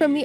from the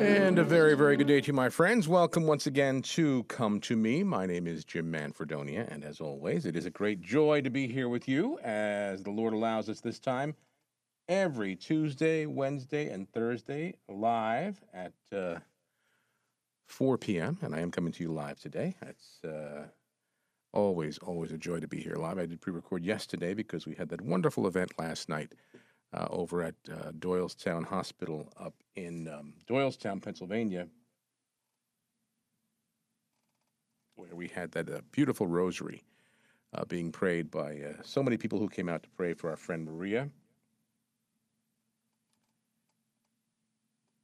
And a very, very good day to you, my friends. Welcome once again to Come to Me. My name is Jim Manfredonia, and as always, it is a great joy to be here with you as the Lord allows us this time every Tuesday, Wednesday, and Thursday live at 4 p.m., and I am coming to you live today. It's always a joy to be here live. I did pre-record yesterday because we had that wonderful event last night over at Doylestown Hospital up in Doylestown, Pennsylvania, where we had that beautiful rosary being prayed by so many people who came out to pray for our friend Maria.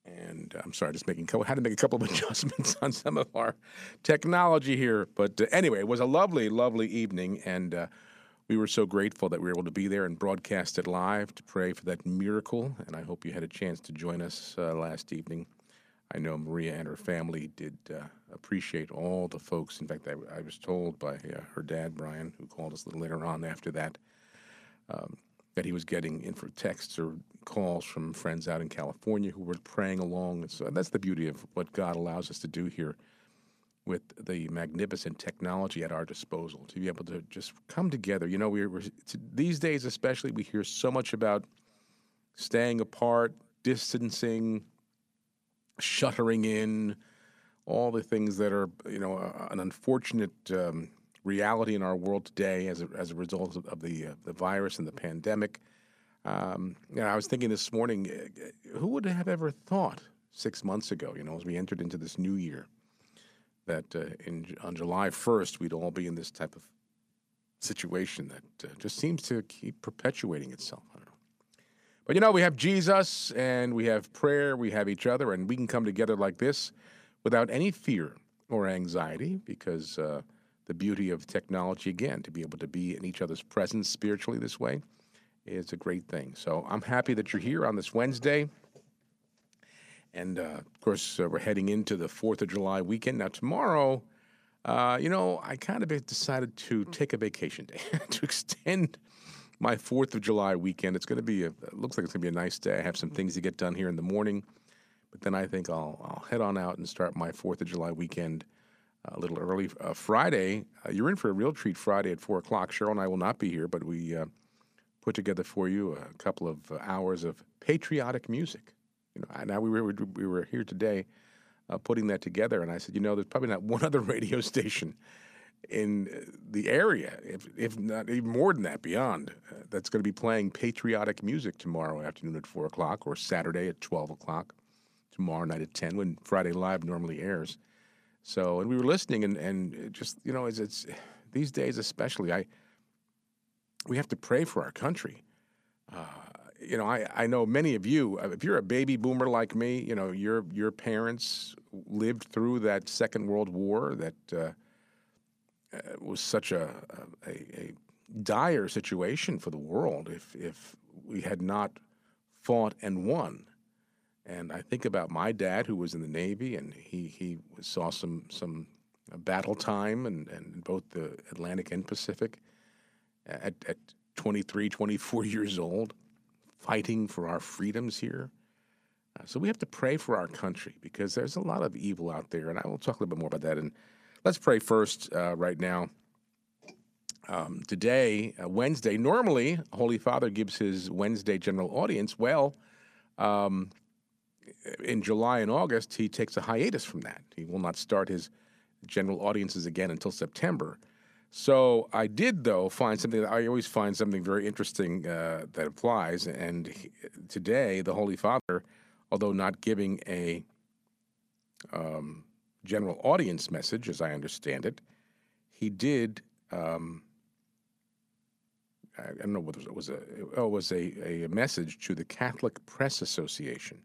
And I'm sorry, just making had to make a couple of adjustments on some of our technology here. But anyway, it was a lovely, lovely evening, and we were so grateful that we were able to be there and broadcast it live to pray for that miracle, and I hope you had a chance to join us last evening. I know Maria and her family did appreciate all the folks. In fact, I was told by her dad, Brian, who called us a little later on after that, that he was getting texts or calls from friends out in California who were praying along. And so that's the beauty of what God allows us to do here with the magnificent technology at our disposal, to be able to just come together. You know, we're these days especially, we hear so much about staying apart, distancing, shuttering in, all the things that are, you know, an unfortunate reality in our world today as a result of the virus and the pandemic. You know, I was thinking this morning, who would have ever thought 6 months ago, you know, as we entered into this new year, that on July 1st, we'd all be in this type of situation that just seems to keep perpetuating itself. I don't know. But, you know, we have Jesus, and we have prayer, we have each other, and we can come together like this without any fear or anxiety because the beauty of technology, again, to be able to be in each other's presence spiritually this way is a great thing. So I'm happy that you're here on this Wednesday. And, of course, we're heading into the 4th of July weekend. Now, tomorrow, you know, I kind of decided to take a vacation day to extend my 4th of July weekend. It's going to be it looks like it's going to be a nice day. I have some things to get done here in the morning. But then I think I'll head on out and start my 4th of July weekend a little early. Friday, you're in for a real treat Friday at 4 o'clock. Cheryl and I will not be here, but we put together for you a couple of hours of patriotic music. You know, now we were here today putting that together, and I said, you know, there's probably not one other radio station in the area, if not even more than that, beyond, that's going to be playing patriotic music tomorrow afternoon at 4 o'clock or Saturday at 12 o'clock, tomorrow night at 10 when Friday Live normally airs. So, and we were listening, and just, you know, it's these days especially, we have to pray for our country. You know, I know many of you, if you're a baby boomer like me, you know, your parents lived through that Second World War that was such a dire situation for the world if we had not fought and won. And I think about my dad, who was in the Navy, and he saw some battle time in both the Atlantic and Pacific at 23, 24 years old, fighting for our freedoms here. So we have to pray for our country because there's a lot of evil out there, and I will talk a little bit more about that. And let's pray first right now. Today, Wednesday, normally Holy Father gives his Wednesday general audience. Well, in July and August, he takes a hiatus from that. He will not start his general audiences again until September. So I did, though, find something that I always find something very interesting that applies. And today, the Holy Father, although not giving a general audience message, as I understand it, he did. I don't know whether it was a message to the Catholic Press Association.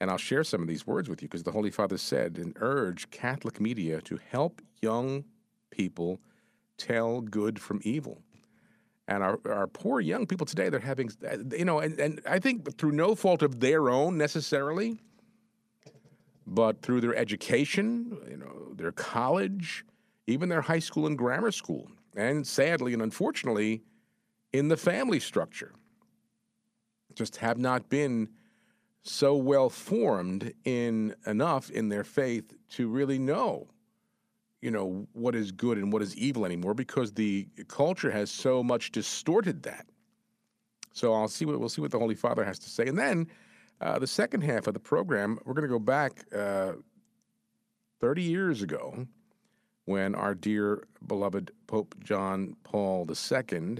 And I'll share some of these words with you because the Holy Father said and urged Catholic media to help young people tell good from evil. And our poor young people today, they're having, you know, and I think through no fault of their own necessarily, but through their education, you know, their college, even their high school and grammar school, and sadly and unfortunately, in the family structure, just have not been so well formed in enough in their faith to really know, you know, what is good and what is evil anymore, because the culture has so much distorted that. So we'll see what the Holy Father has to say. And then the second half of the program, we're going to go back 30 years ago when our dear beloved Pope John Paul II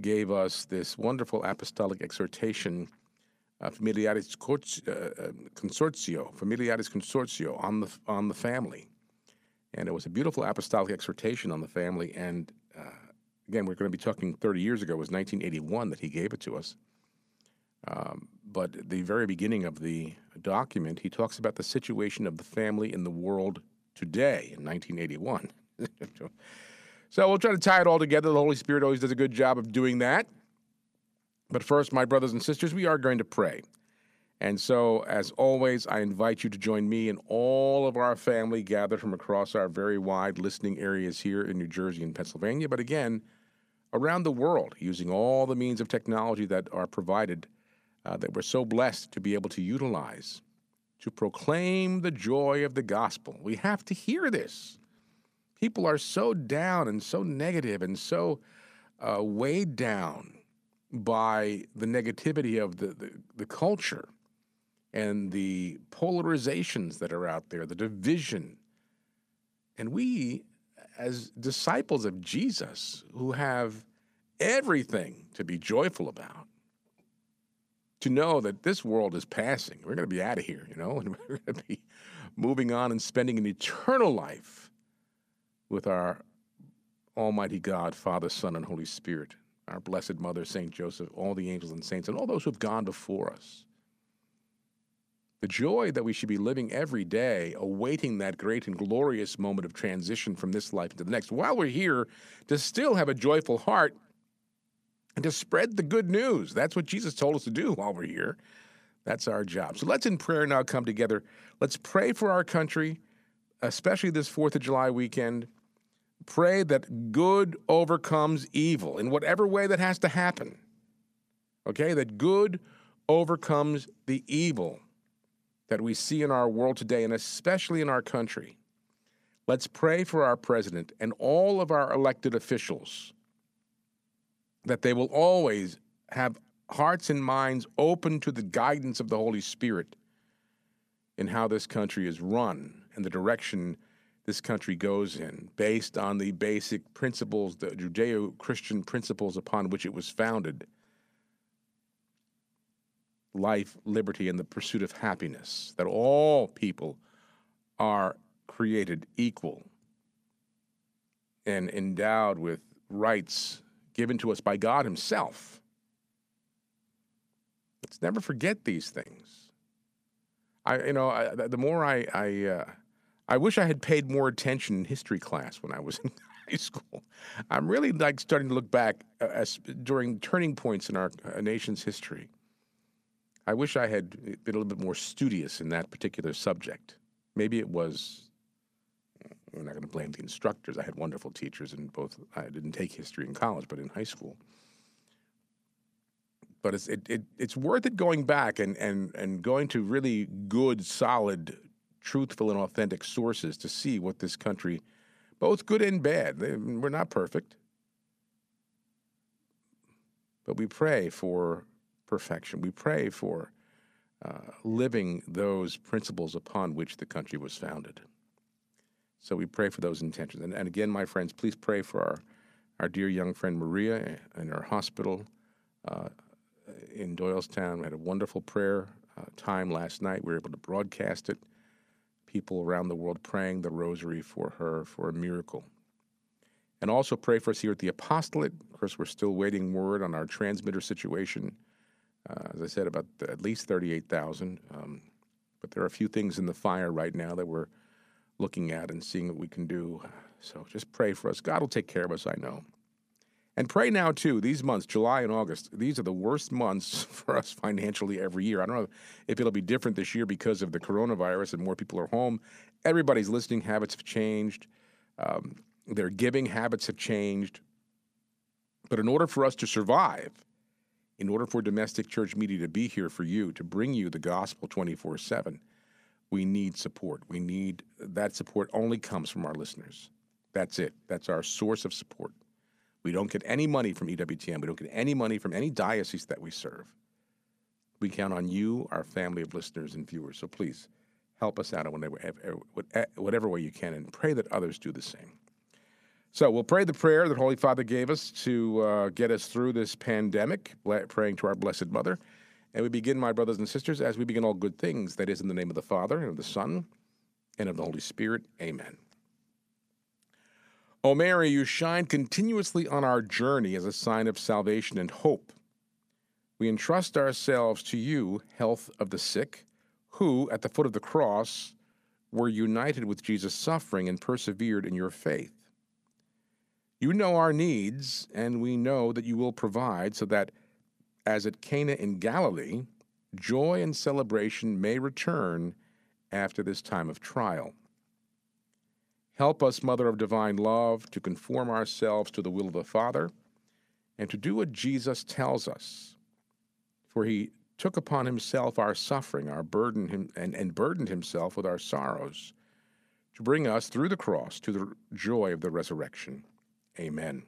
gave us this wonderful apostolic exhortation, Familiaris Consortio, Familiaris Consortio, on the family. And it was a beautiful apostolic exhortation on the family. And again, we're going to be talking 30 years ago. It was 1981 that he gave it to us. But at the very beginning of the document, he talks about the situation of the family in the world today in 1981. So we'll try to tie it all together. The Holy Spirit always does a good job of doing that. But first, my brothers and sisters, we are going to pray. And so, as always, I invite you to join me and all of our family gathered from across our very wide listening areas here in New Jersey and Pennsylvania, but again, around the world, using all the means of technology that are provided, that we're so blessed to be able to utilize, to proclaim the joy of the gospel. We have to hear this. People are so down and so negative and so weighed down by the negativity of the culture and the polarizations that are out there, the division. And we, as disciples of Jesus, who have everything to be joyful about, to know that this world is passing. We're going to be out of here, you know, and we're going to be moving on and spending an eternal life with our Almighty God, Father, Son, and Holy Spirit, our Blessed Mother, St. Joseph, all the angels and saints, and all those who have gone before us. The joy that we should be living every day, awaiting that great and glorious moment of transition from this life into the next, while we're here, to still have a joyful heart and to spread the good news. That's what Jesus told us to do while we're here. That's our job. So let's in prayer now come together. Let's pray for our country, especially this 4th of July weekend. Pray that good overcomes evil in whatever way that has to happen. Okay? That good overcomes the evil that we see in our world today, and especially in our country. Let's pray for our president and all of our elected officials, that they will always have hearts and minds open to the guidance of the Holy Spirit in how this country is run and the direction this country goes in, based on the basic principles, the Judeo-Christian principles upon which it was founded. Life, liberty, and the pursuit of happiness, that all people are created equal and endowed with rights given to us by God himself. Let's never forget these things. I wish I had paid more attention in history class when I was in high school. I'm really like starting to look back during turning points in our nation's history. I wish I had been a little bit more studious in that particular subject. Maybe it was, we're not going to blame the instructors. I had wonderful teachers in both. I didn't take history in college, but in high school. But it's worth it going back and going to really good, solid, truthful and authentic sources to see what this country, both good and bad, we're not perfect. But we pray for perfection. We pray for living those principles upon which the country was founded. So we pray for those intentions. And again, my friends, please pray for our dear young friend Maria in her hospital in Doylestown. We had a wonderful prayer time last night. We were able to broadcast it. People around the world praying the rosary for her for a miracle. And also pray for us here at the Apostolate. Of course, we're still waiting word on our transmitter situation. As I said, about at least 38,000. But there are a few things in the fire right now that we're looking at and seeing what we can do. So just pray for us. God will take care of us, I know. And pray now, too. These months, July and August, these are the worst months for us financially every year. I don't know if it'll be different this year because of the coronavirus and more people are home. Everybody's listening habits have changed. Their giving habits have changed. But in order for us to survive, in order for Domestic Church Media to be here for you, to bring you the gospel 24/7, we need support. We need that support only comes from our listeners. That's it. That's our source of support. We don't get any money from EWTN. We don't get any money from any diocese that we serve. We count on you, our family of listeners and viewers. So please help us out in whatever way you can and pray that others do the same. So we'll pray the prayer that Holy Father gave us to get us through this pandemic, praying to our Blessed Mother. And we begin, my brothers and sisters, as we begin all good things, that is in the name of the Father, and of the Son, and of the Holy Spirit. Amen. O Mary, you shine continuously on our journey as a sign of salvation and hope. We entrust ourselves to you, health of the sick, who, at the foot of the cross, were united with Jesus' suffering and persevered in your faith. You know our needs, and we know that you will provide so that, as at Cana in Galilee, joy and celebration may return after this time of trial. Help us, Mother of Divine Love, to conform ourselves to the will of the Father and to do what Jesus tells us. For he took upon himself our suffering, our burden, and burdened himself with our sorrows to bring us through the cross to the joy of the resurrection. Amen.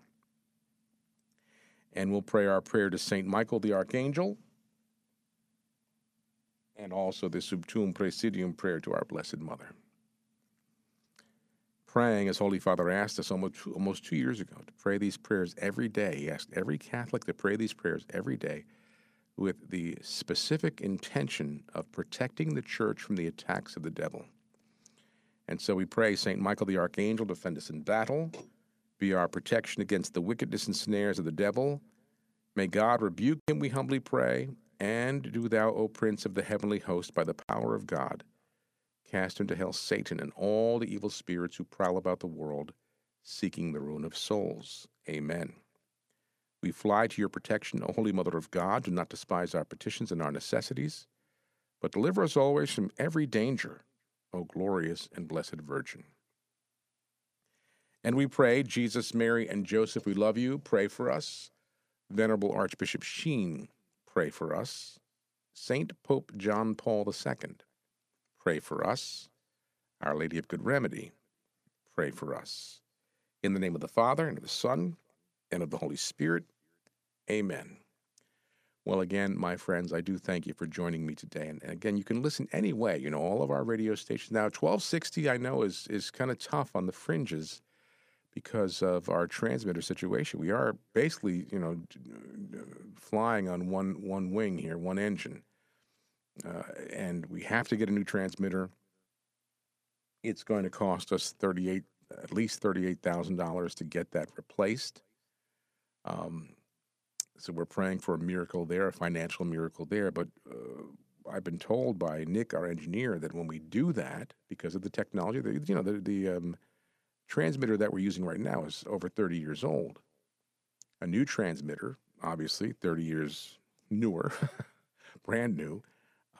And we'll pray our prayer to St. Michael the Archangel and also the Subtum Presidium prayer to our Blessed Mother. Praying, as Holy Father asked us almost 2 years ago, to pray these prayers every day. He asked every Catholic to pray these prayers every day with the specific intention of protecting the Church from the attacks of the devil. And so we pray, St. Michael the Archangel, defend us in battle. Be our protection against the wickedness and snares of the devil. May God rebuke him, we humbly pray, and do thou, O Prince of the heavenly host, by the power of God, cast into hell Satan and all the evil spirits who prowl about the world, seeking the ruin of souls. Amen. We fly to your protection, O Holy Mother of God. Do not despise our petitions and our necessities, but deliver us always from every danger, O glorious and blessed Virgin. And we pray, Jesus, Mary, and Joseph, we love you. Pray for us. Venerable Archbishop Sheen, pray for us. Saint Pope John Paul II, pray for us. Our Lady of Good Remedy, pray for us. In the name of the Father, and of the Son, and of the Holy Spirit, amen. Well, again, my friends, I do thank you for joining me today. And again, you can listen any way. You know, all of our radio stations now, 1260, I know, is kind of tough on the fringes, because of our transmitter situation. We are basically, you know, flying on one wing here, one engine. And we have to get a new transmitter. It's going to cost us $38,000 to get that replaced. So we're praying for a miracle there, a financial miracle there. But I've been told by Nick, our engineer, that when we do that, because of the technology, you know, the transmitter that we're using right now is over 30 years old. A new transmitter, obviously, 30 years newer, brand new,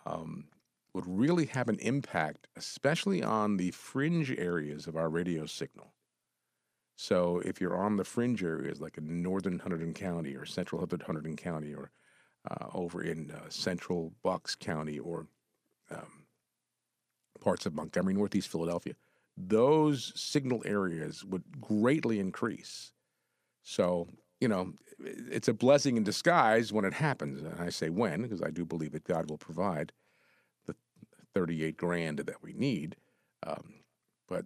would really have an impact, especially on the fringe areas of our radio signal. So if you're on the fringe areas, like in northern Hunterdon County or central Hunterdon County or over in central Bucks County or parts of Montgomery, northeast Philadelphia, those signal areas would greatly increase. So, you know, it's a blessing in disguise when it happens. And I say when, because I do believe that God will provide the $38,000 that we need. But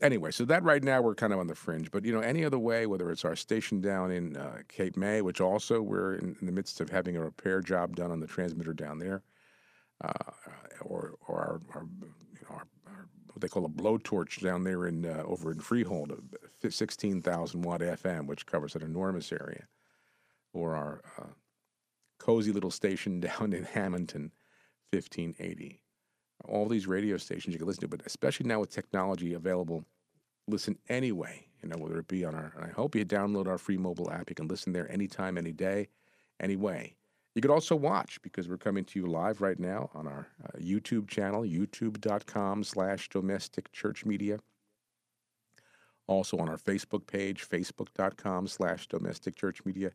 anyway, so that right now we're kind of on the fringe. But, you know, any other way, whether it's our station down in Cape May, which also we're in the midst of having a repair job done on the transmitter down there, or our you know, our what they call a blowtorch down there in over in Freehold, a 16,000-watt FM, which covers an enormous area, or our cozy little station down in Hamilton, 1580. All these radio stations you can listen to, but especially now with technology available listen anyway, you know, whether it be on our, I hope you download our free mobile app. You can listen there anytime, any day, anyway. You could also watch, because we're coming to you live right now on our YouTube channel, youtube.com/domesticchurchmedia. Also on our Facebook page, facebook.com/domesticchurchmedia.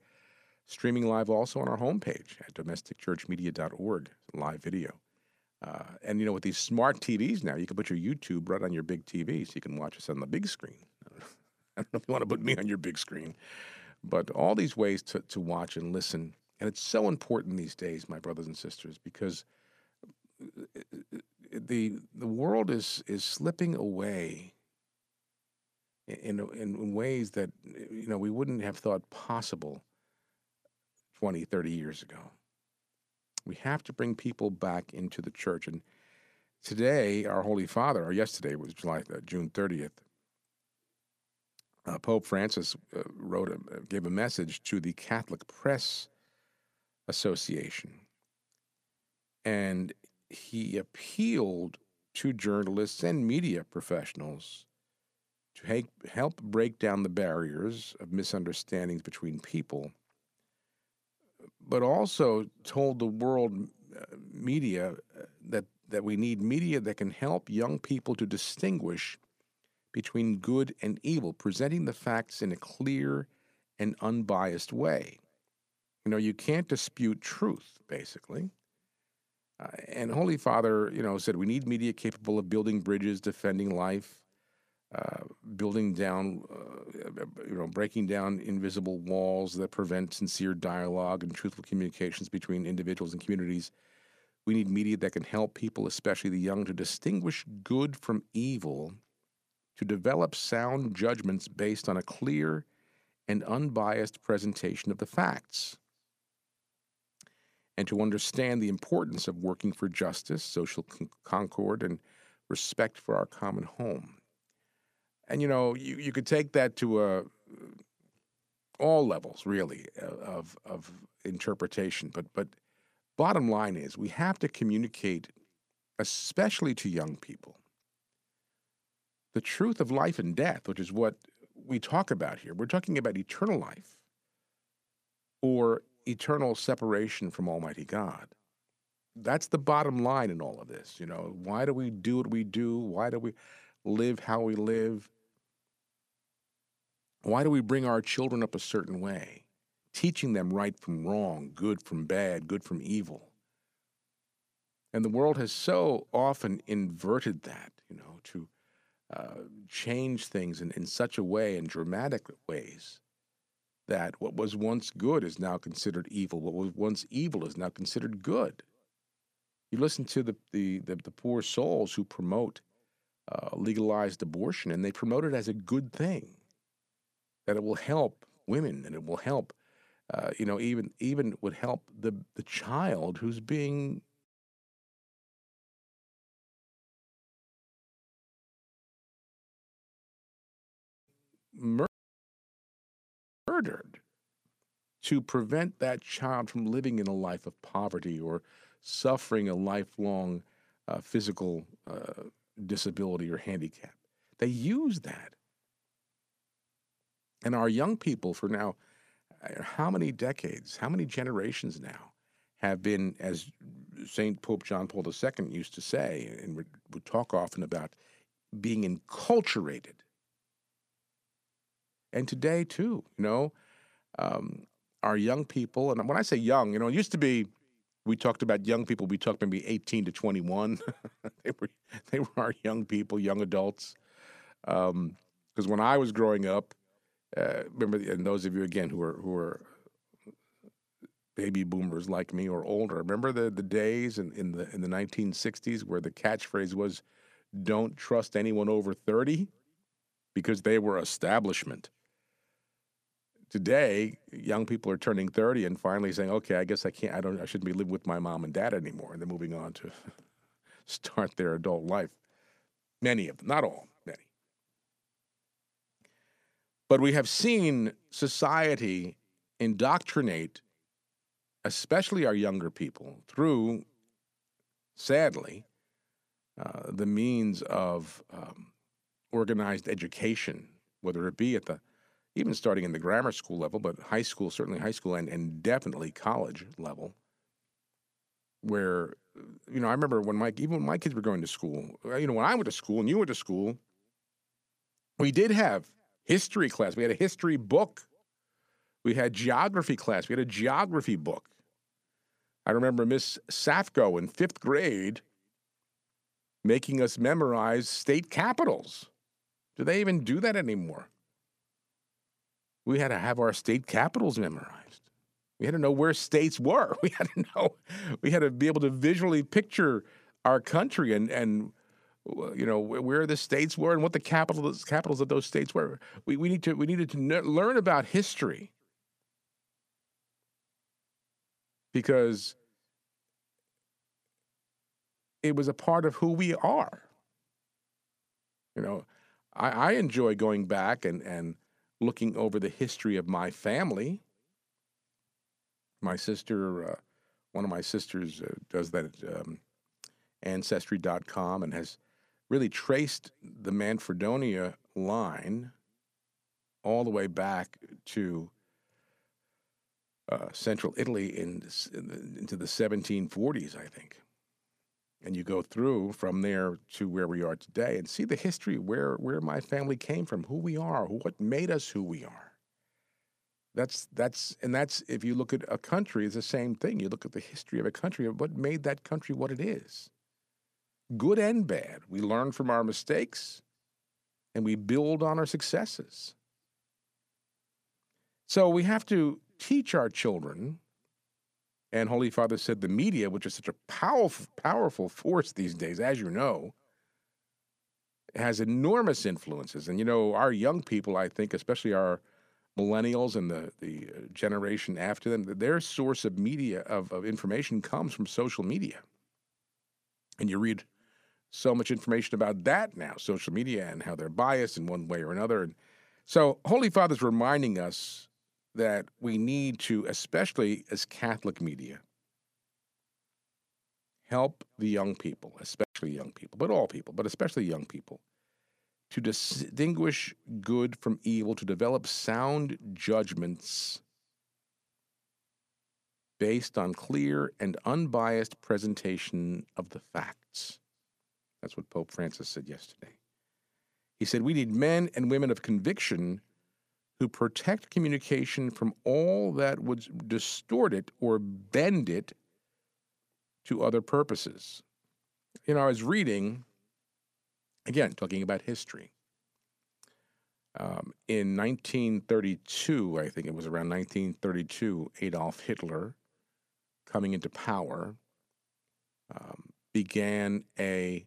Streaming live also on our homepage at domesticchurchmedia.org, live video. And, you know, with these smart TVs now, you can put your YouTube right on your big TV, so you can watch us on the big screen. I don't know if you want to put me on your big screen. But all these ways to watch and listen. And it's so important these days, my brothers and sisters, because the world is slipping away in ways that, you know, we wouldn't have thought possible 20, 30 years ago. We have to bring people back into the church. And today, our Holy Father, or yesterday was June 30th, Pope Francis gave a message to the Catholic Press Association, and he appealed to journalists and media professionals to help break down the barriers of misunderstandings between people, but also told the world media that we need media that can help young people to distinguish between good and evil, presenting the facts in a clear and unbiased way. You know, you can't dispute truth, basically. And Holy Father, you know, said we need media capable of building bridges, defending life, building down, you know, breaking down invisible walls that prevent sincere dialogue and truthful communications between individuals and communities. We need media that can help people, especially the young, to distinguish good from evil, to develop sound judgments based on a clear and unbiased presentation of the facts, and to understand the importance of working for justice, social concord, and respect for our common home. And, you know, you could take that to all levels, really, of interpretation. But bottom line is we have to communicate, especially to young people, the truth of life and death, which is what we talk about here. We're talking about eternal life or eternal separation from Almighty God. That's the bottom line in all of this. You know, why do we do what we do? Why do we live how we live? Why do we bring our children up a certain way, teaching them right from wrong, good from bad, good from evil? And the world has so often inverted that, you know, to change things in such a way, in dramatic ways, that what was once good is now considered evil. What was once evil is now considered good. You listen to the poor souls who promote legalized abortion, and they promote it as a good thing, that it will help women, and it will help, you know, even would help the child who's being murdered, to prevent that child from living in a life of poverty or suffering a lifelong physical disability or handicap. They use that. And our young people for now, how many decades, how many generations now have been, as St. Pope John Paul II used to say, and would talk often about, being enculturated. And today, too, you know, our young people, and when I say young, you know, it used to be, we talked about young people, we talked maybe 18 to 21. They were our young people, young adults. Because when I was growing up, remember, and those of you, again, who are baby boomers like me or older, remember the days in the 1960s where the catchphrase was, "Don't trust anyone over 30," because they were establishment. Today, young people are turning 30 and finally saying, "Okay, I guess I shouldn't be living with my mom and dad anymore," and they're moving on to start their adult life. Many of them, not all, many. But we have seen society indoctrinate, especially our younger people, through, sadly, the means of organized education, whether it be at the, even starting in the grammar school level, but high school, certainly high school and definitely college level, where, you know, I remember when even when my kids were going to school, you know, when I went to school and you went to school, we did have history class. We had a history book. We had geography class. We had a geography book. I remember Miss Safco in fifth grade making us memorize state capitals. Do they even do that anymore? We had to have our state capitals memorized. We had to know where states were. We had to know, we had to be able to visually picture our country and you know, where the states were and what the capitals of those states were. We needed to learn about history, because it was a part of who we are. You know, I enjoy going back and looking over the history of my family. My sister, one of my sisters does that at Ancestry.com and has really traced the Manfredonia line all the way back to central Italy into the 1740s, I think. And you go through from there to where we are today and see the history, where my family came from, who we are, what made us who we are. That's if you look at a country, it's the same thing. You look at the history of a country, of what made that country what it is. Good and bad. We learn from our mistakes and we build on our successes. So we have to teach our children. And Holy Father said the media, which is such a powerful, powerful force these days, as you know, has enormous influences. And, you know, our young people, I think, especially our millennials and the generation after them, their source of media, of information comes from social media. And you read so much information about that now, social media and how they're biased in one way or another. And so Holy Father's reminding us that we need to, especially as Catholic media, help the young people, especially young people, but all people, but especially young people, to distinguish good from evil, to develop sound judgments based on clear and unbiased presentation of the facts. That's what Pope Francis said yesterday. He said, we need men and women of conviction who protect communication from all that would distort it or bend it to other purposes. You know, I was reading, again, talking about history. In 1932, I think it was around 1932, Adolf Hitler, coming into power, began a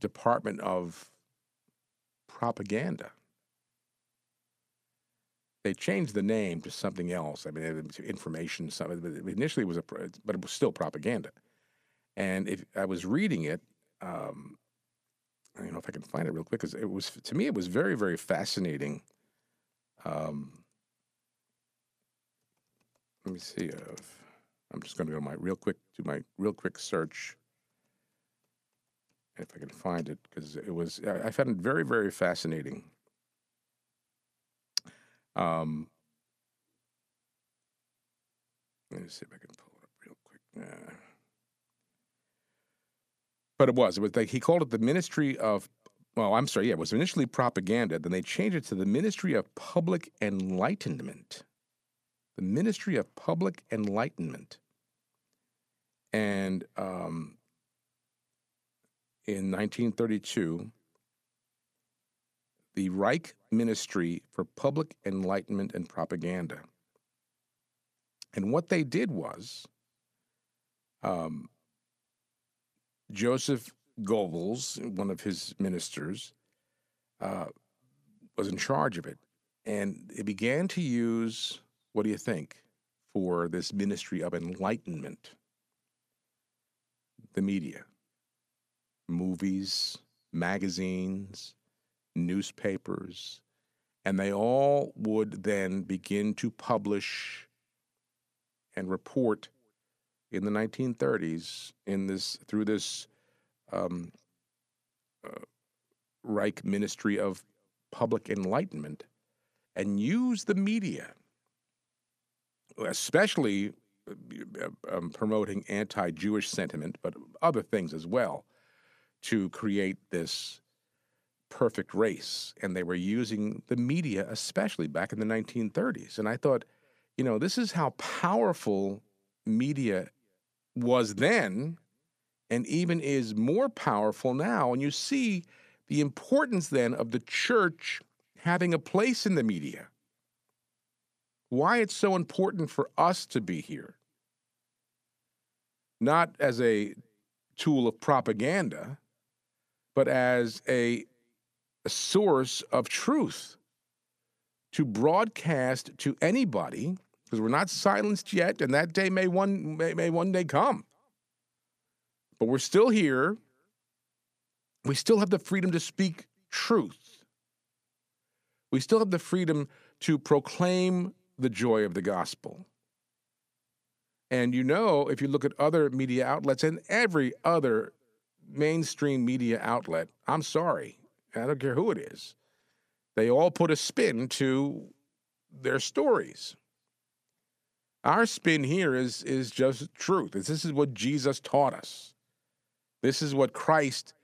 Department of Propaganda. They changed the name to something else. I mean, it was information, something, but initially it was but it was still propaganda. And if I was reading it, I don't know if I can find it real quick, because it was, to me, it was very, very fascinating. Let me see. I'm just going to go real quick search, if I can find it, because it was, I found it very, very fascinating. Let me see if I can pull it up real quick. Nah. But it was like, he called it the Ministry of, it was initially propaganda, then they changed it to the Ministry of Public Enlightenment. The Ministry of Public Enlightenment. And, in 1932, the Reich Ministry for Public Enlightenment and Propaganda. And what they did was, Joseph Goebbels, one of his ministers, was in charge of it. And it began to use, what do you think, for this Ministry of Enlightenment? The media. Movies, magazines, newspapers, and they all would then begin to publish and report in the 1930s in this through this Reich ministry of public enlightenment and use the media, especially promoting anti-Jewish sentiment, but other things as well, to create this perfect race. And they were using the media, especially back in the 1930s. And I thought, you know, this is how powerful media was then and even is more powerful now. And you see the importance then of the church having a place in the media, why it's so important for us to be here, not as a tool of propaganda, but as a source of truth to broadcast to anybody, because we're not silenced yet, and that day may one day come. But we're still here. We still have the freedom to speak truth. We still have the freedom to proclaim the joy of the gospel. And you know, if you look at other media outlets and every other mainstream media outlet, I'm sorry, I don't care who it is, they all put a spin to their stories. Our spin here is just truth. This is what Jesus taught us. This is what Christ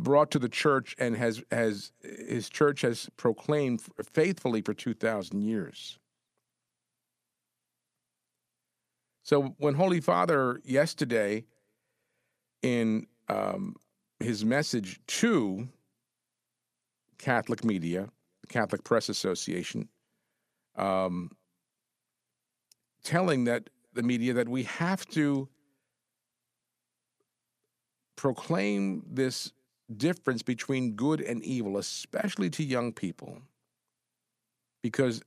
brought to the church and has his church has proclaimed faithfully for 2,000 years. So when Holy Father yesterday in his message to Catholic media, the Catholic Press Association, telling that the media that we have to proclaim this difference between good and evil, especially to young people, because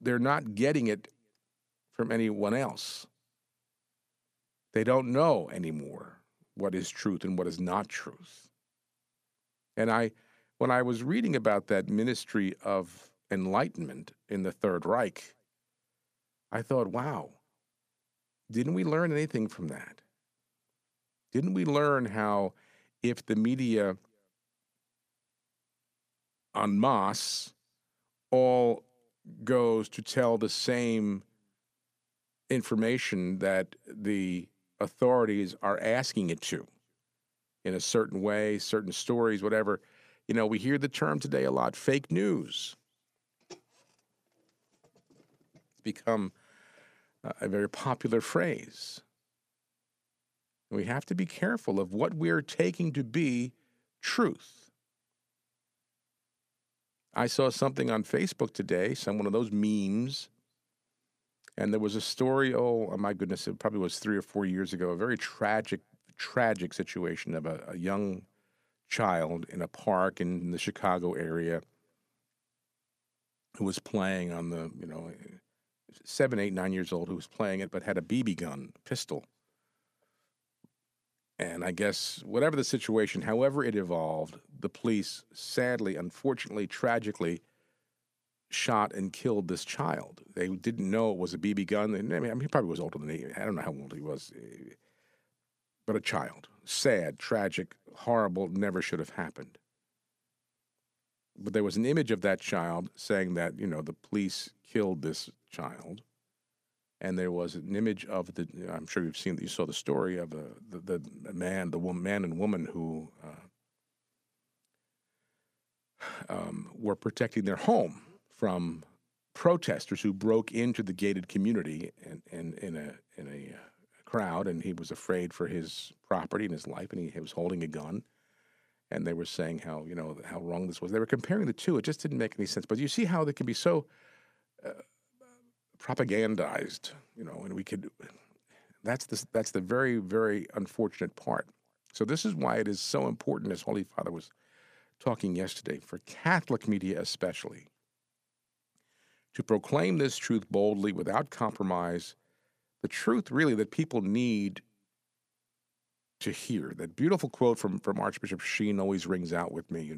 they're not getting it from anyone else. They don't know anymore what is truth and what is not truth. And when I was reading about that ministry of enlightenment in the Third Reich, I thought, wow, didn't we learn anything from that? Didn't we learn how if the media en masse all goes to tell the same information that the authorities are asking it to in a certain way, certain stories, whatever. You know, we hear the term today a lot, fake news. It's become a very popular phrase. We have to be careful of what we're taking to be truth. I saw something on Facebook today, one of those memes, and there was a story, oh my goodness, it probably was 3 or 4 years ago, a very tragic situation of a young child in a park in the Chicago area who was playing on the, 7, 8, 9 years old, who was playing it but had a BB gun, pistol. And I guess whatever the situation, however it evolved, the police sadly, unfortunately, tragically shot and killed this child. They didn't know it was a BB gun. I mean, he probably was older than he, I don't know how old he was, but a child. Sad, tragic, horrible, never should have happened. But there was an image of that child saying that, the police killed this child. And there was an image of the, I'm sure you've seen, you saw the story of the man and woman who were protecting their home from protesters who broke into the gated community and in a crowd, and he was afraid for his property and his life, and he was holding a gun, and they were saying how, how wrong this was. They were comparing the two. It just didn't make any sense. But you see how they can be so propagandized, and we could, that's the very, very unfortunate part. So this is why it is so important, as Holy Father was talking yesterday, for Catholic media especially, to proclaim this truth boldly without compromise, the truth really that people need to hear. That beautiful quote from Archbishop Sheen always rings out with me,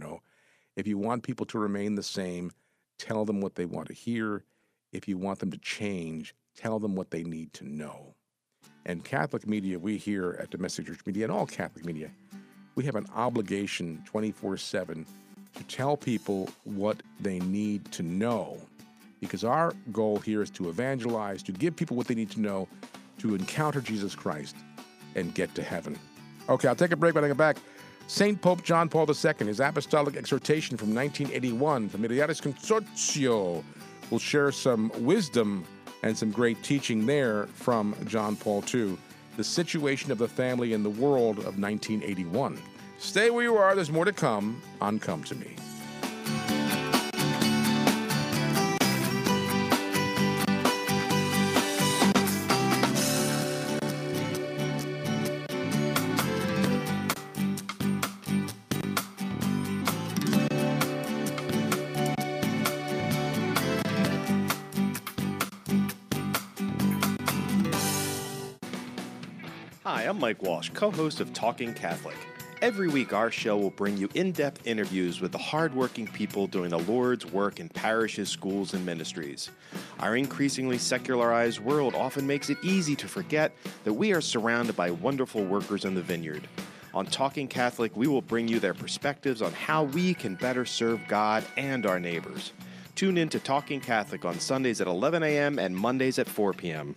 if you want people to remain the same, tell them what they want to hear. If you want them to change, tell them what they need to know. And Catholic media, we here at Domestic Church Media and all Catholic media, we have an obligation 24/7 to tell people what they need to know. Because our goal here is to evangelize, to give people what they need to know, to encounter Jesus Christ and get to heaven. Okay, I'll take a break when I get back. St. Pope John Paul II, his apostolic exhortation from 1981, Familiaris Consortio, will share some wisdom and some great teaching there from John Paul II. The situation of the family in the world of 1981. Stay where you are. There's more to come on Come to Me. I'm Mike Walsh, co-host of Talking Catholic. Every week, our show will bring you in-depth interviews with the hardworking people doing the Lord's work in parishes, schools, and ministries. Our increasingly secularized world often makes it easy to forget that we are surrounded by wonderful workers in the vineyard. On Talking Catholic, we will bring you their perspectives on how we can better serve God and our neighbors. Tune in to Talking Catholic on Sundays at 11 a.m. and Mondays at 4 p.m.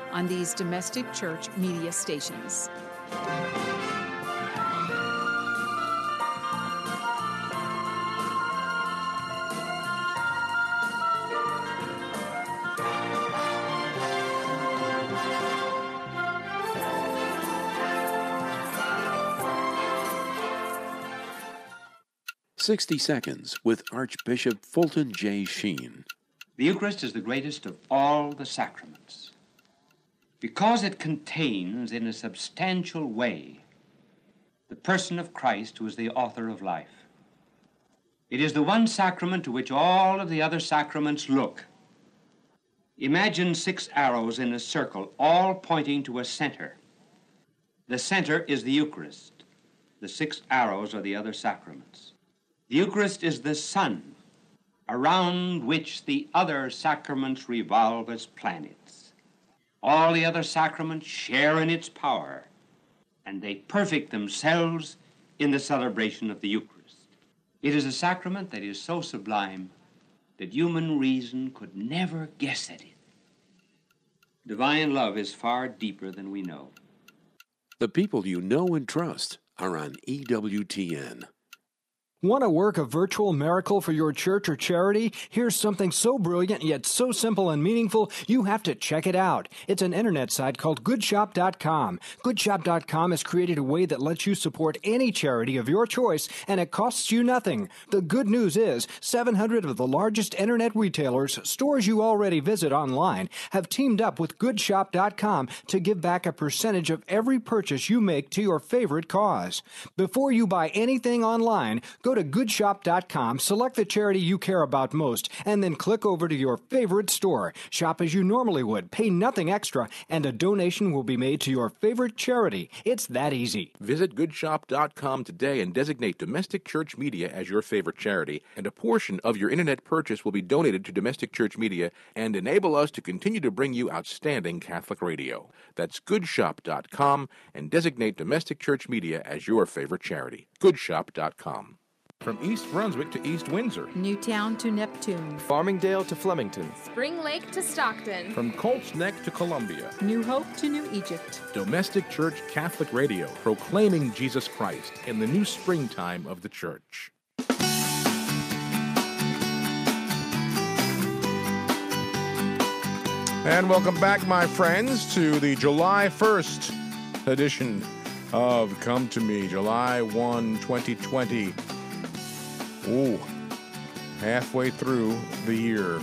on these domestic church media stations. "60 Seconds" with Archbishop Fulton J. Sheen. The Eucharist is the greatest of all the sacraments, because it contains in a substantial way the person of Christ, who is the author of life. It is the one sacrament to which all of the other sacraments look. Imagine 6 arrows in a circle, all pointing to a center. The center is the Eucharist. The 6 arrows are the other sacraments. The Eucharist is the sun around which the other sacraments revolve as planets. All the other sacraments share in its power, and they perfect themselves in the celebration of the Eucharist. It is a sacrament that is so sublime that human reason could never guess at it. Divine love is far deeper than we know. The people you know and trust are on EWTN. Want to work a virtual miracle for your church or charity? Here's something so brilliant yet so simple and meaningful, you have to check it out. It's an internet site called GoodShop.com. GoodShop.com has created a way that lets you support any charity of your choice, and it costs you nothing. The good news is 700 of the largest internet retailers, stores you already visit online, have teamed up with GoodShop.com to give back a percentage of every purchase you make to your favorite cause. Before you buy anything online, go to GoodShop.com, select the charity you care about most, and then click over to your favorite store. Shop as you normally would, pay nothing extra, and a donation will be made to your favorite charity. It's that easy. Visit GoodShop.com today and designate Domestic Church Media as your favorite charity, and a portion of your internet purchase will be donated to Domestic Church Media and enable us to continue to bring you outstanding Catholic radio. That's GoodShop.com, and designate Domestic Church Media as your favorite charity. GoodShop.com. From East Brunswick to East Windsor, Newtown to Neptune, Farmingdale to Flemington, Spring Lake to Stockton, from Colts Neck to Columbia, New Hope to New Egypt, Domestic Church Catholic Radio, proclaiming Jesus Christ in the new springtime of the Church. And welcome back, my friends, to the July 1st edition of Come to Me, July 1, 2020. Ooh, halfway through the year.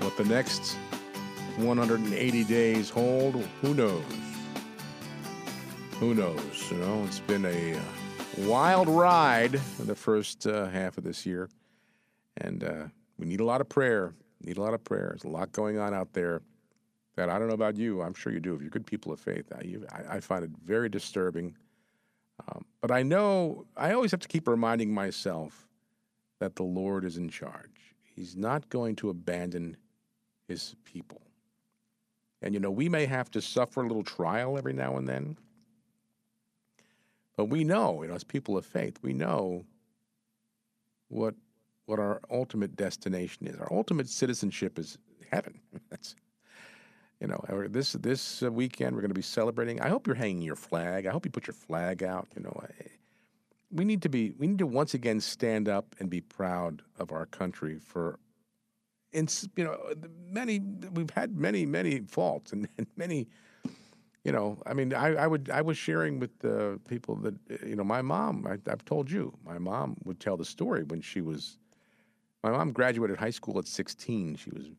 What the next 180 days hold, who knows? Who knows? You know, it's been a wild ride the first half of this year. And we need a lot of prayer. Need a lot of prayer. There's a lot going on out there that I don't know about you. I'm sure you do. If you're good people of faith, I find it very disturbing. But I know I always have to keep reminding myself that the Lord is in charge. He's not going to abandon his people. And, you know, we may have to suffer a little trial every now and then. But we know, you know, as people of faith, we know what our ultimate destination is. Our ultimate citizenship is heaven. That's, you know, this weekend we're going to be celebrating. I hope you're hanging your flag. I hope you put your flag out. You know, we need to once again stand up and be proud of our country for, you know, we've had many faults and many, you know, I mean, I was sharing with the people that, you know, my mom, I've told you, my mom would tell the story when she was. My mom graduated high school at 16. She was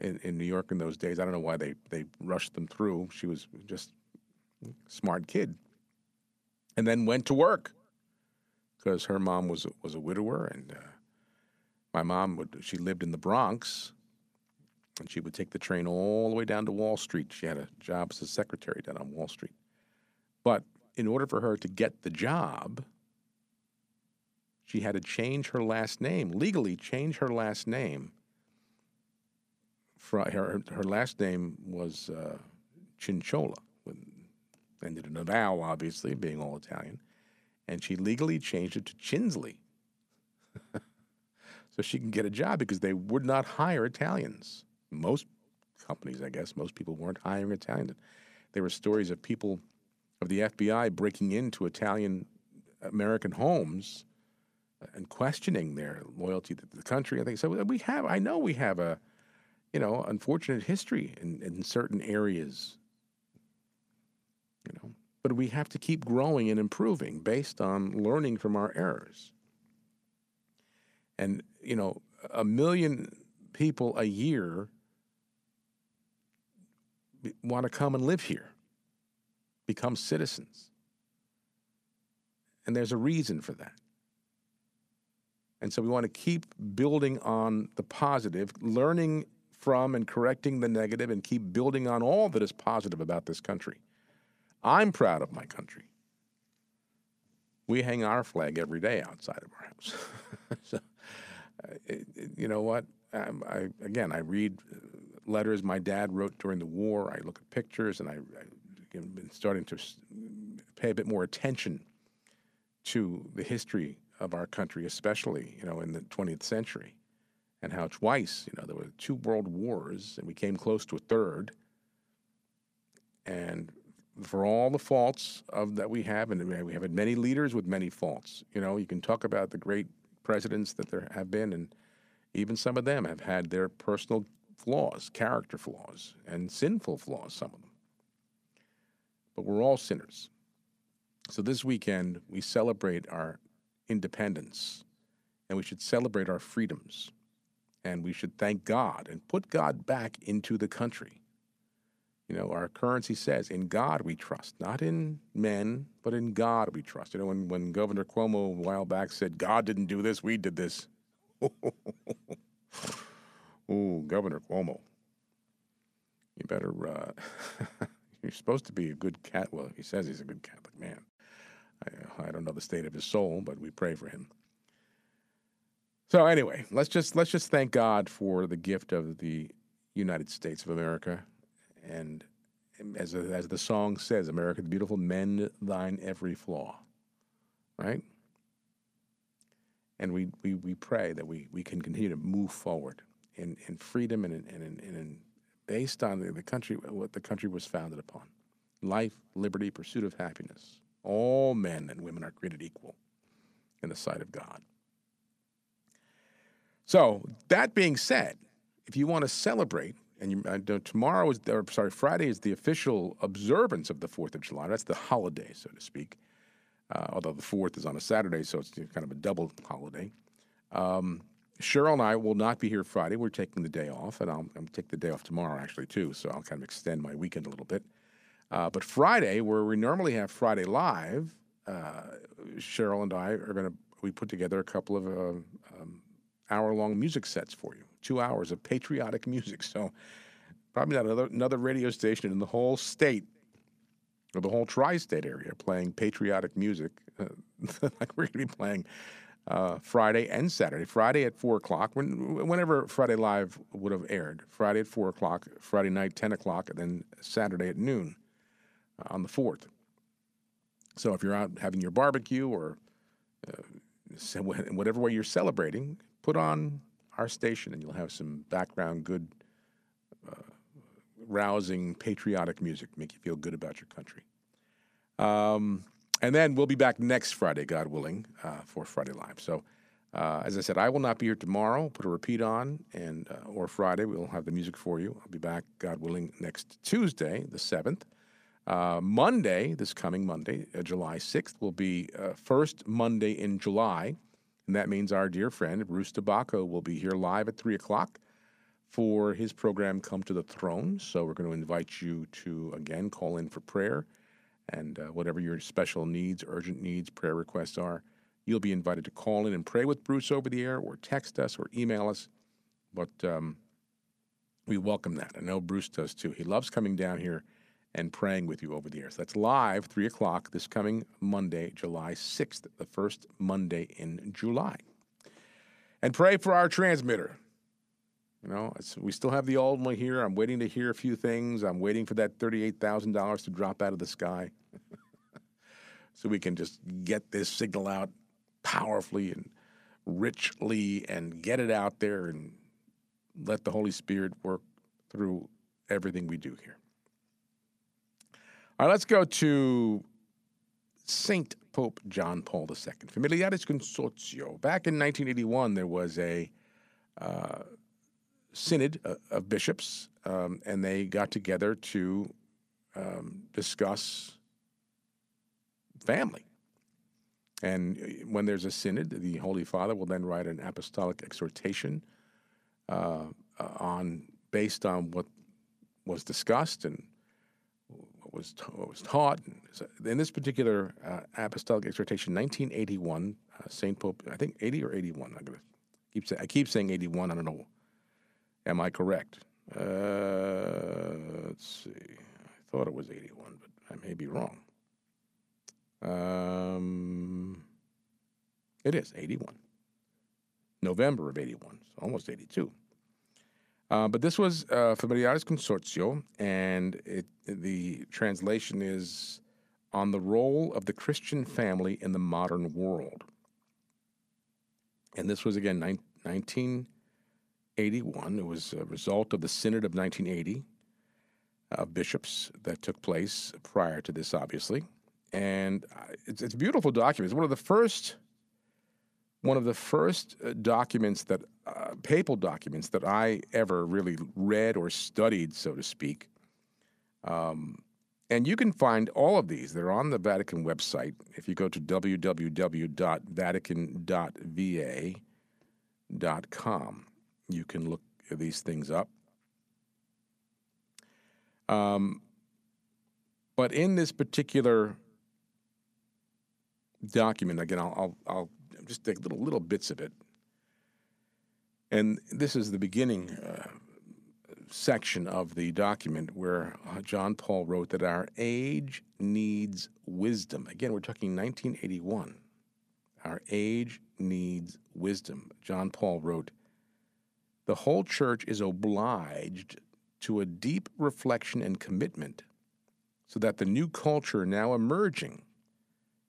in New York in those days. I don't know why they rushed them through. She was just a smart kid. And then went to work because her mom was a widower. And my mom, she lived in the Bronx, and she would take the train all the way down to Wall Street. She had a job as a secretary down on Wall Street. But in order for her to get the job, she had to change her last name, legally change her last name. Her last name was Cinchola, ended in a vowel, obviously, being all Italian. And she legally changed it to Chinsley so she can get a job because they would not hire Italians. Most companies, I guess, most people weren't hiring Italians. There were stories of people, of the FBI breaking into Italian-American homes and questioning their loyalty to the country and things. So I know we have a, you know, unfortunate history in certain areas, you know, but we have to keep growing and improving based on learning from our errors. And, you know, 1 million people a year want to come and live here, become citizens. And there's a reason for that. And so we want to keep building on the positive, learning from and correcting the negative, and keep building on all that is positive about this country. I'm proud of my country. We hang our flag every day outside of our house. So, you know what? I read letters my dad wrote during the war. I look at pictures, and I've been starting to pay a bit more attention to the history of our country, especially, you know, in the 20th century, and how twice, you know, there were 2 world wars, and we came close to a third. And for all the faults that we have, and we have had many leaders with many faults, you know, you can talk about the great presidents that there have been, and even some of them have had their personal flaws, character flaws, and sinful flaws, some of them. But we're all sinners. So this weekend, we celebrate our independence, and we should celebrate our freedoms, and we should thank God and put God back into the country. You know, our currency says, in God we trust, not in men, but in God we trust. You know, when Governor Cuomo a while back said, God didn't do this, we did this. Ooh, Governor Cuomo, you better, you're supposed to be a good cat. Well, he says he's a good Catholic man. I don't know the state of his soul, but we pray for him. So anyway, let's just thank God for the gift of the United States of America, and as the song says, America the Beautiful, mend thine every flaw, right? And we pray that we can continue to move forward in freedom and based on the country, what the country was founded upon: life, liberty, pursuit of happiness. All men and women are created equal in the sight of God. So that being said, if you want to celebrate, and Friday is the official observance of the 4th of July. That's the holiday, so to speak. although the 4th is on a Saturday, so it's kind of a double holiday. Cheryl and I will not be here Friday. We're taking the day off, and I'll take the day off tomorrow, actually, too, so I'll kind of extend my weekend a little bit. But Friday, where we normally have Friday Live, Cheryl and I are going to, we put together a couple of hour-long music sets for you, 2 hours of patriotic music. So probably not another radio station in the whole state or the whole tri-state area playing patriotic music like we're going to be playing Friday and Saturday. Friday at 4 o'clock, whenever Friday Live would have aired. Friday at 4 o'clock, Friday night 10 o'clock, and then Saturday at noon on the 4th. So if you're out having your barbecue or whatever way you're celebrating, put on our station and you'll have some background, good, rousing, patriotic music, make you feel good about your country. And then we'll be back next Friday, God willing, for Friday Live. So as I said, I will not be here tomorrow. Put a repeat on, and or Friday. We'll have the music for you. I'll be back, God willing, next Tuesday, the 7th. Monday, this coming Monday, July 6th, will be first Monday in July. And that means our dear friend, Bruce DeBacco, will be here live at 3 o'clock for his program, Come to the Throne. So we're going to invite you to, again, call in for prayer. And whatever your special needs, urgent needs, prayer requests are, you'll be invited to call in and pray with Bruce over the air or text us or email us. But we welcome that. I know Bruce does, too. He loves coming down here and praying with you over the air. So that's live, 3 o'clock, this coming Monday, July 6th, the first Monday in July. And pray for our transmitter. You know, we still have the old one here. I'm waiting to hear a few things. I'm waiting for that $38,000 to drop out of the sky so we can just get this signal out powerfully and richly and get it out there and let the Holy Spirit work through everything we do here. All right, let's go to St. Pope John Paul II. Familiaris Consortio. Back in 1981, there was a synod of bishops, and they got together to discuss family. And when there's a synod, the Holy Father will then write an apostolic exhortation based on what was discussed and was taught. In this particular apostolic exhortation, 1981, St. Pope, I think 80 or 81. I keep saying 81. I don't know. Am I correct? Let's see. I thought it was 81, but I may be wrong. It is 81. November of 81, so almost 82. But this was Familiaris Consortio, and the translation is On the Role of the Christian Family in the Modern World. And this was, again, 1981. It was a result of the Synod of 1980 of bishops that took place prior to this, obviously. And it's a beautiful document. It's one of the first documents that papal documents that I ever really read or studied, so to speak. And you can find all of these. They're on the Vatican website. If you go to www.vatican.va.com, you can look these things up. But in this particular document, again, I'll just take little bits of it. And this is the beginning section of the document where John Paul wrote that our age needs wisdom. Again, we're talking 1981. Our age needs wisdom. John Paul wrote, "The whole church is obliged to a deep reflection and commitment so that the new culture now emerging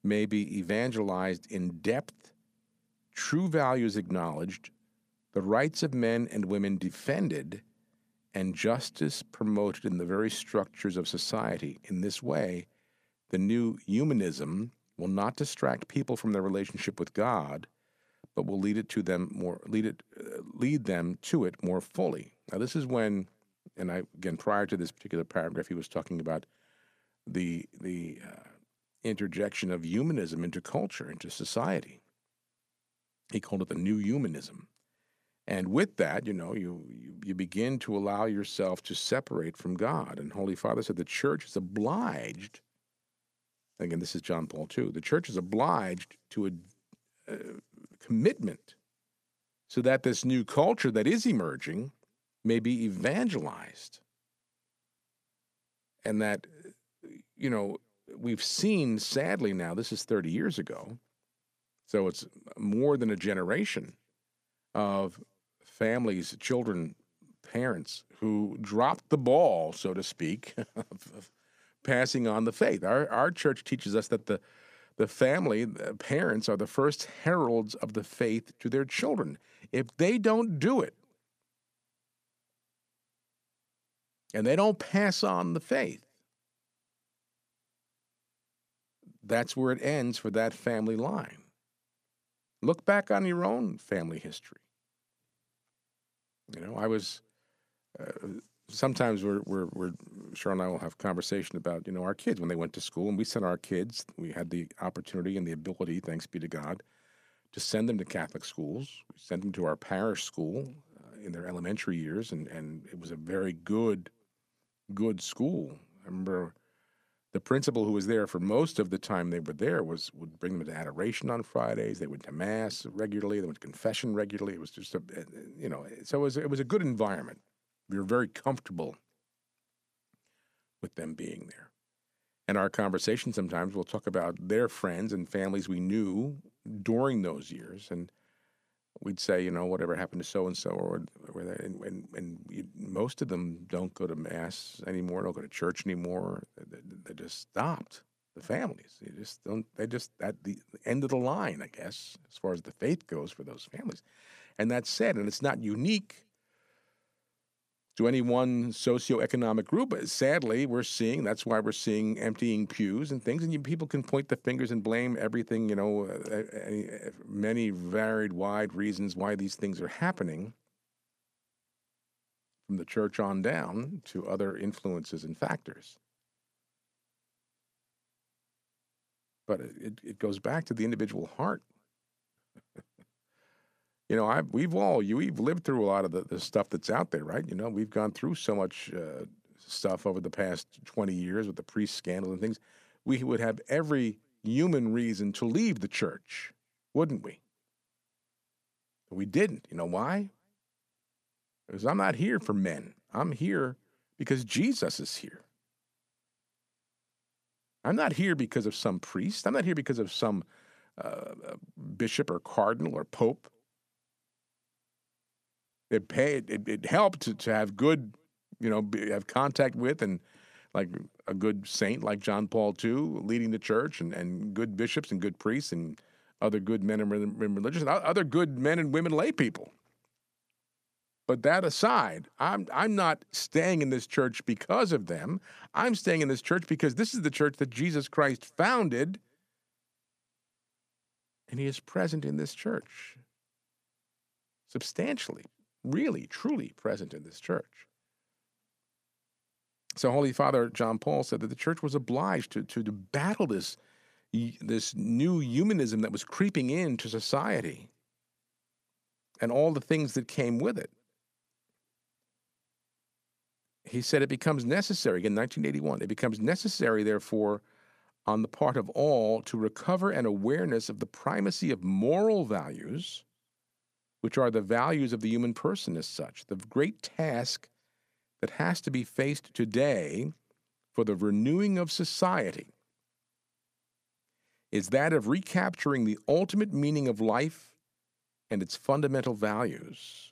may be evangelized in depth, true values acknowledged, the rights of men and women defended, and justice promoted in the very structures of society. In this way, the new humanism will not distract people from their relationship with God, but will lead them to it more fully." Now, this is when, and prior to this particular paragraph, he was talking about the interjection of humanism into culture, into society. He called it the new humanism. And with that, you know, you begin to allow yourself to separate from God. And Holy Father said the church is obliged, again, this is John Paul II, the church is obliged to a commitment so that this new culture that is emerging may be evangelized. And that, you know, we've seen, sadly now, this is 30 years ago, so it's more than a generation of families, children, parents who dropped the ball, so to speak, of passing on the faith. Our church teaches us that the family, the parents, are the first heralds of the faith to their children. If they don't do it, and they don't pass on the faith, that's where it ends for that family line. Look back on your own family history. You know, I was, sometimes Cheryl and I will have conversation about, you know, our kids when they went to school, and we sent our kids, we had the opportunity and the ability, thanks be to God, to send them to Catholic schools. We sent them to our parish school in their elementary years, and it was a very good school. I remember the principal who was there for most of the time they were there would bring them to adoration on Fridays. They went to Mass regularly. They went to confession regularly. It was just, you know, so it was a good environment. We were very comfortable with them being there. And our conversation sometimes, we'll talk about their friends and families we knew during those years. And we'd say, you know, whatever happened to so-and-so, or and most of them don't go to Mass anymore, don't go to church anymore. They just stopped, the families. They just don't, they just, at the end of the line, I guess, as far as the faith goes for those families. And that's sad, and it's not unique to any one socioeconomic group. But sadly, we're seeing, that's why we're seeing emptying pews and things, and people can point the fingers and blame everything, you know, many varied, wide reasons why these things are happening, from the church on down to other influences and factors. But it goes back to the individual heart. You know, we've lived through a lot of the stuff that's out there, right? You know, we've gone through so much stuff over the past 20 years with the priest scandal and things. We would have every human reason to leave the church, wouldn't we? But we didn't. You know why? Because I'm not here for men. I'm here because Jesus is here. I'm not here because of some priest. I'm not here because of some bishop or cardinal or pope. It helped to have good, you know, have contact with, and like a good saint like John Paul II leading the church, and good bishops and good priests and other good men and women religious, and other good men and women lay people. But that aside, I'm not staying in this church because of them. I'm staying in this church because this is the church that Jesus Christ founded, and he is present in this church substantially. Really, truly present in this church. So Holy Father John Paul said that the church was obliged to battle this new humanism that was creeping into society and all the things that came with it. He said it becomes necessary, again, 1981, it becomes necessary, therefore, on the part of all to recover an awareness of the primacy of moral values, which are the values of the human person as such. The great task that has to be faced today for the renewing of society is that of recapturing the ultimate meaning of life and its fundamental values.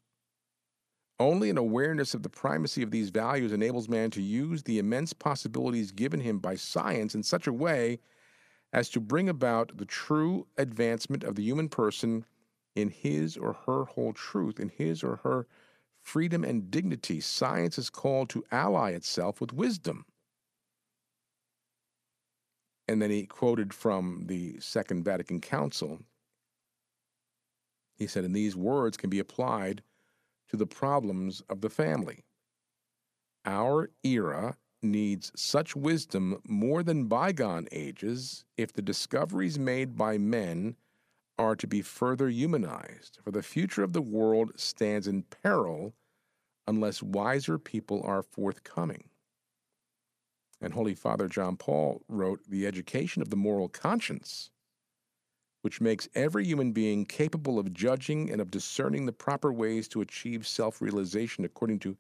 Only an awareness of the primacy of these values enables man to use the immense possibilities given him by science in such a way as to bring about the true advancement of the human person in his or her whole truth, in his or her freedom and dignity. Science is called to ally itself with wisdom. And then he quoted from the Second Vatican Council. He said, and these words can be applied to the problems of the family. Our era needs such wisdom more than bygone ages if the discoveries made by men are to be further humanized, for the future of the world stands in peril unless wiser people are forthcoming. And Holy Father John Paul wrote, "The education of the moral conscience, which makes every human being capable of judging and of discerning the proper ways to achieve self-realization according to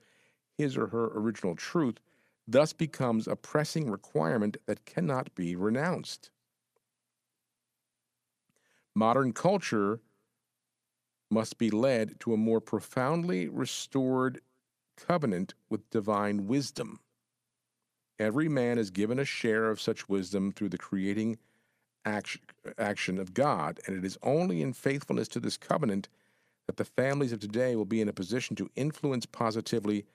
his or her original truth, thus becomes a pressing requirement that cannot be renounced." Modern culture must be led to a more profoundly restored covenant with divine wisdom. Every man is given a share of such wisdom through the creating action of God, and it is only in faithfulness to this covenant that the families of today will be in a position to influence positively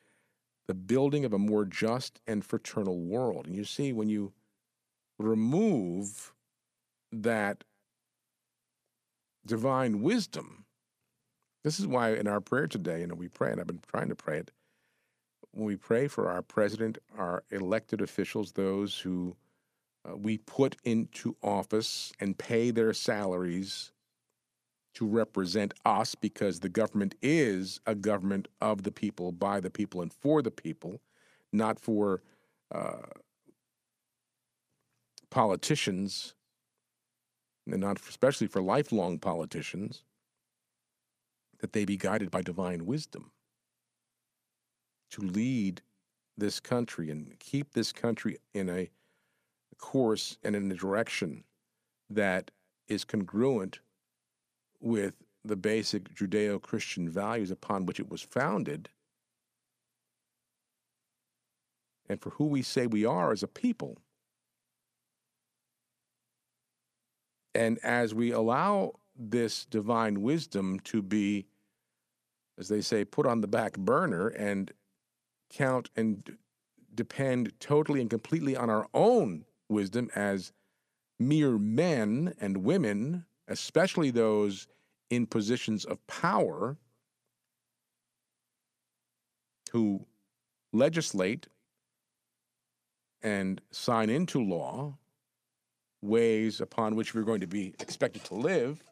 the building of a more just and fraternal world. And you see, when you remove that divine wisdom, this is why in our prayer today, we pray, and I've been trying to pray it, when we pray for our president, our elected officials, those who we put into office and pay their salaries to represent us, because the government is a government of the people, by the people, and for the people, not for politicians, and not especially for lifelong politicians, that they be guided by divine wisdom to lead this country and keep this country in a course and in a direction that is congruent with the basic Judeo-Christian values upon which it was founded, and for who we say we are as a people. And as we allow this divine wisdom to be, as they say, put on the back burner and count and depend totally and completely on our own wisdom as mere men and women, especially those in positions of power who legislate and sign into law ways upon which we're going to be expected to live,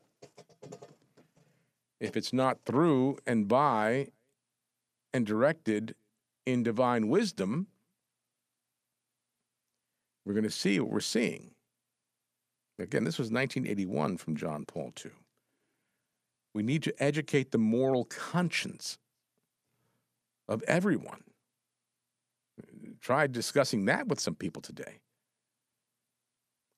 if it's not through and by and directed in divine wisdom, we're going to see what we're seeing. Again, this was 1981 from John Paul II. We need to educate the moral conscience of everyone. Try discussing that with some people today.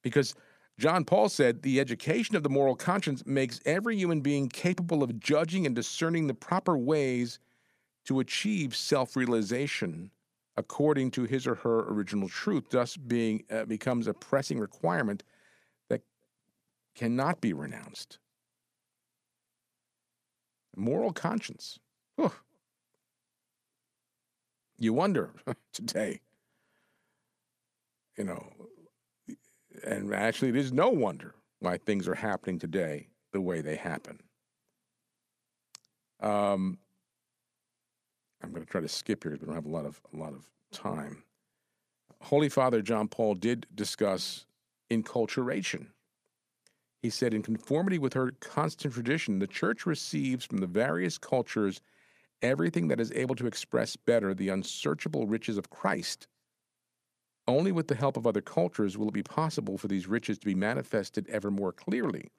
Because John Paul said, the education of the moral conscience makes every human being capable of judging and discerning the proper ways to achieve self-realization according to his or her original truth, thus becomes a pressing requirement that cannot be renounced. Moral conscience. Whew. You wonder today, and actually it is no wonder why things are happening today the way they happen. I'm going to try to skip here because we don't have a lot of time. Holy Father John Paul did discuss enculturation. He said, in conformity with her constant tradition, the Church receives from the various cultures everything that is able to express better the unsearchable riches of Christ. Only with the help of other cultures will it be possible for these riches to be manifested ever more clearly,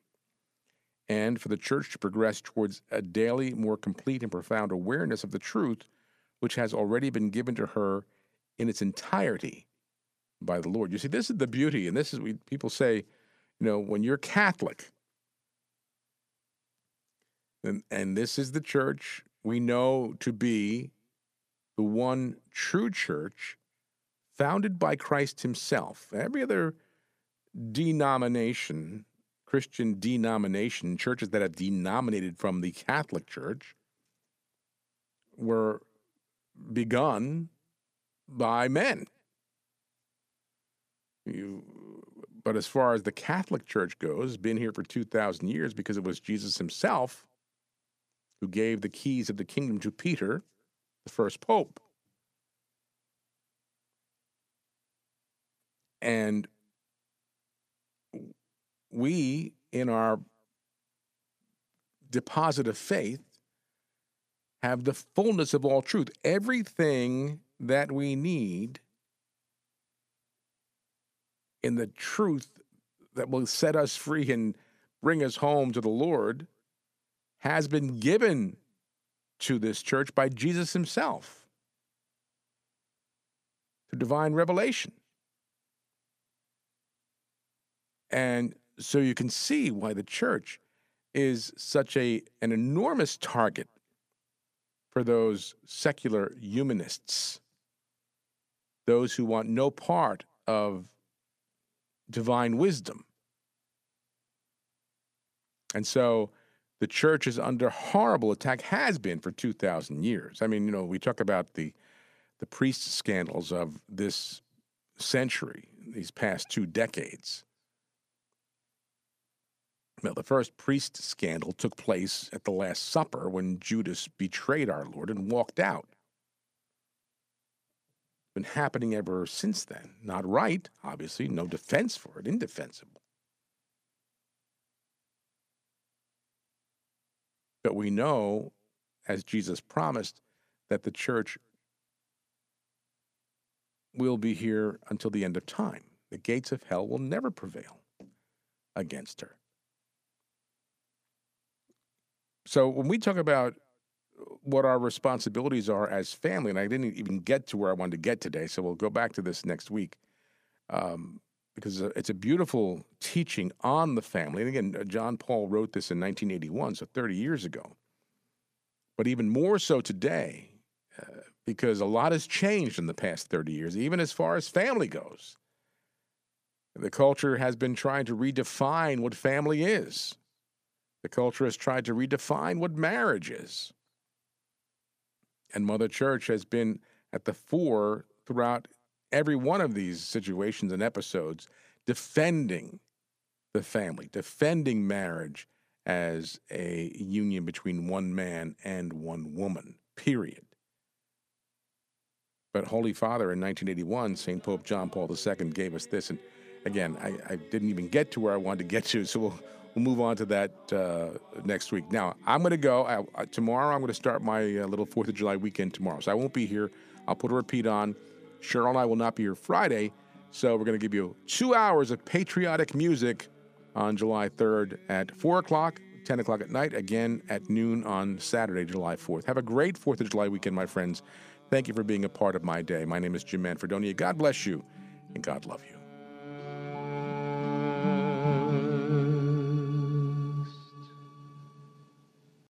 and for the Church to progress towards a daily, more complete and profound awareness of the truth which has already been given to her in its entirety by the Lord. You see, this is the beauty, and this is what people say, when you're Catholic, and this is the Church we know to be the one true Church founded by Christ himself. Every other denomination, Christian denomination, churches that have denominated from the Catholic Church, were begun by men. But as far as the Catholic Church goes, been here for 2,000 years because it was Jesus himself who gave the keys of the kingdom to Peter, the first pope. And we, in our deposit of faith, have the fullness of all truth. Everything that we need in the truth that will set us free and bring us home to the Lord has been given to this church by Jesus himself through divine revelation. And so you can see why the church is such an enormous target for those secular humanists, those who want no part of divine wisdom. And so the church is under horrible attack, has been for 2,000 years. I mean, you know, we talk about the priest scandals of this century, these past 2 decades. Now, the first priest scandal took place at the Last Supper when Judas betrayed our Lord and walked out. It's been happening ever since then. Not right, obviously, no defense for it, indefensible. But we know, as Jesus promised, that the church will be here until the end of time. The gates of hell will never prevail against her. So when we talk about what our responsibilities are as family, and I didn't even get to where I wanted to get today, so we'll go back to this next week, because it's a beautiful teaching on the family. And again, John Paul wrote this in 1981, so 30 years ago. But even more so today, because a lot has changed in the past 30 years, even as far as family goes. The culture has been trying to redefine what family is. The culture has tried to redefine what marriage is. And Mother Church has been at the fore throughout every one of these situations and episodes, defending the family, defending marriage as a union between one man and one woman, period. But Holy Father in 1981, St. Pope John Paul II gave us this. And again, I didn't even get to where I wanted to get to, so we'll move on to that next week. Now, I'm going to go. Tomorrow, I'm going to start my little 4th of July weekend tomorrow. So I won't be here. I'll put a repeat on. Cheryl and I will not be here Friday. So we're going to give you 2 hours of patriotic music on July 3rd at 4 o'clock, 10 o'clock at night, again at noon on Saturday, July 4th. Have a great 4th of July weekend, my friends. Thank you for being a part of my day. My name is Jim Manfredonia. God bless you, and God love you.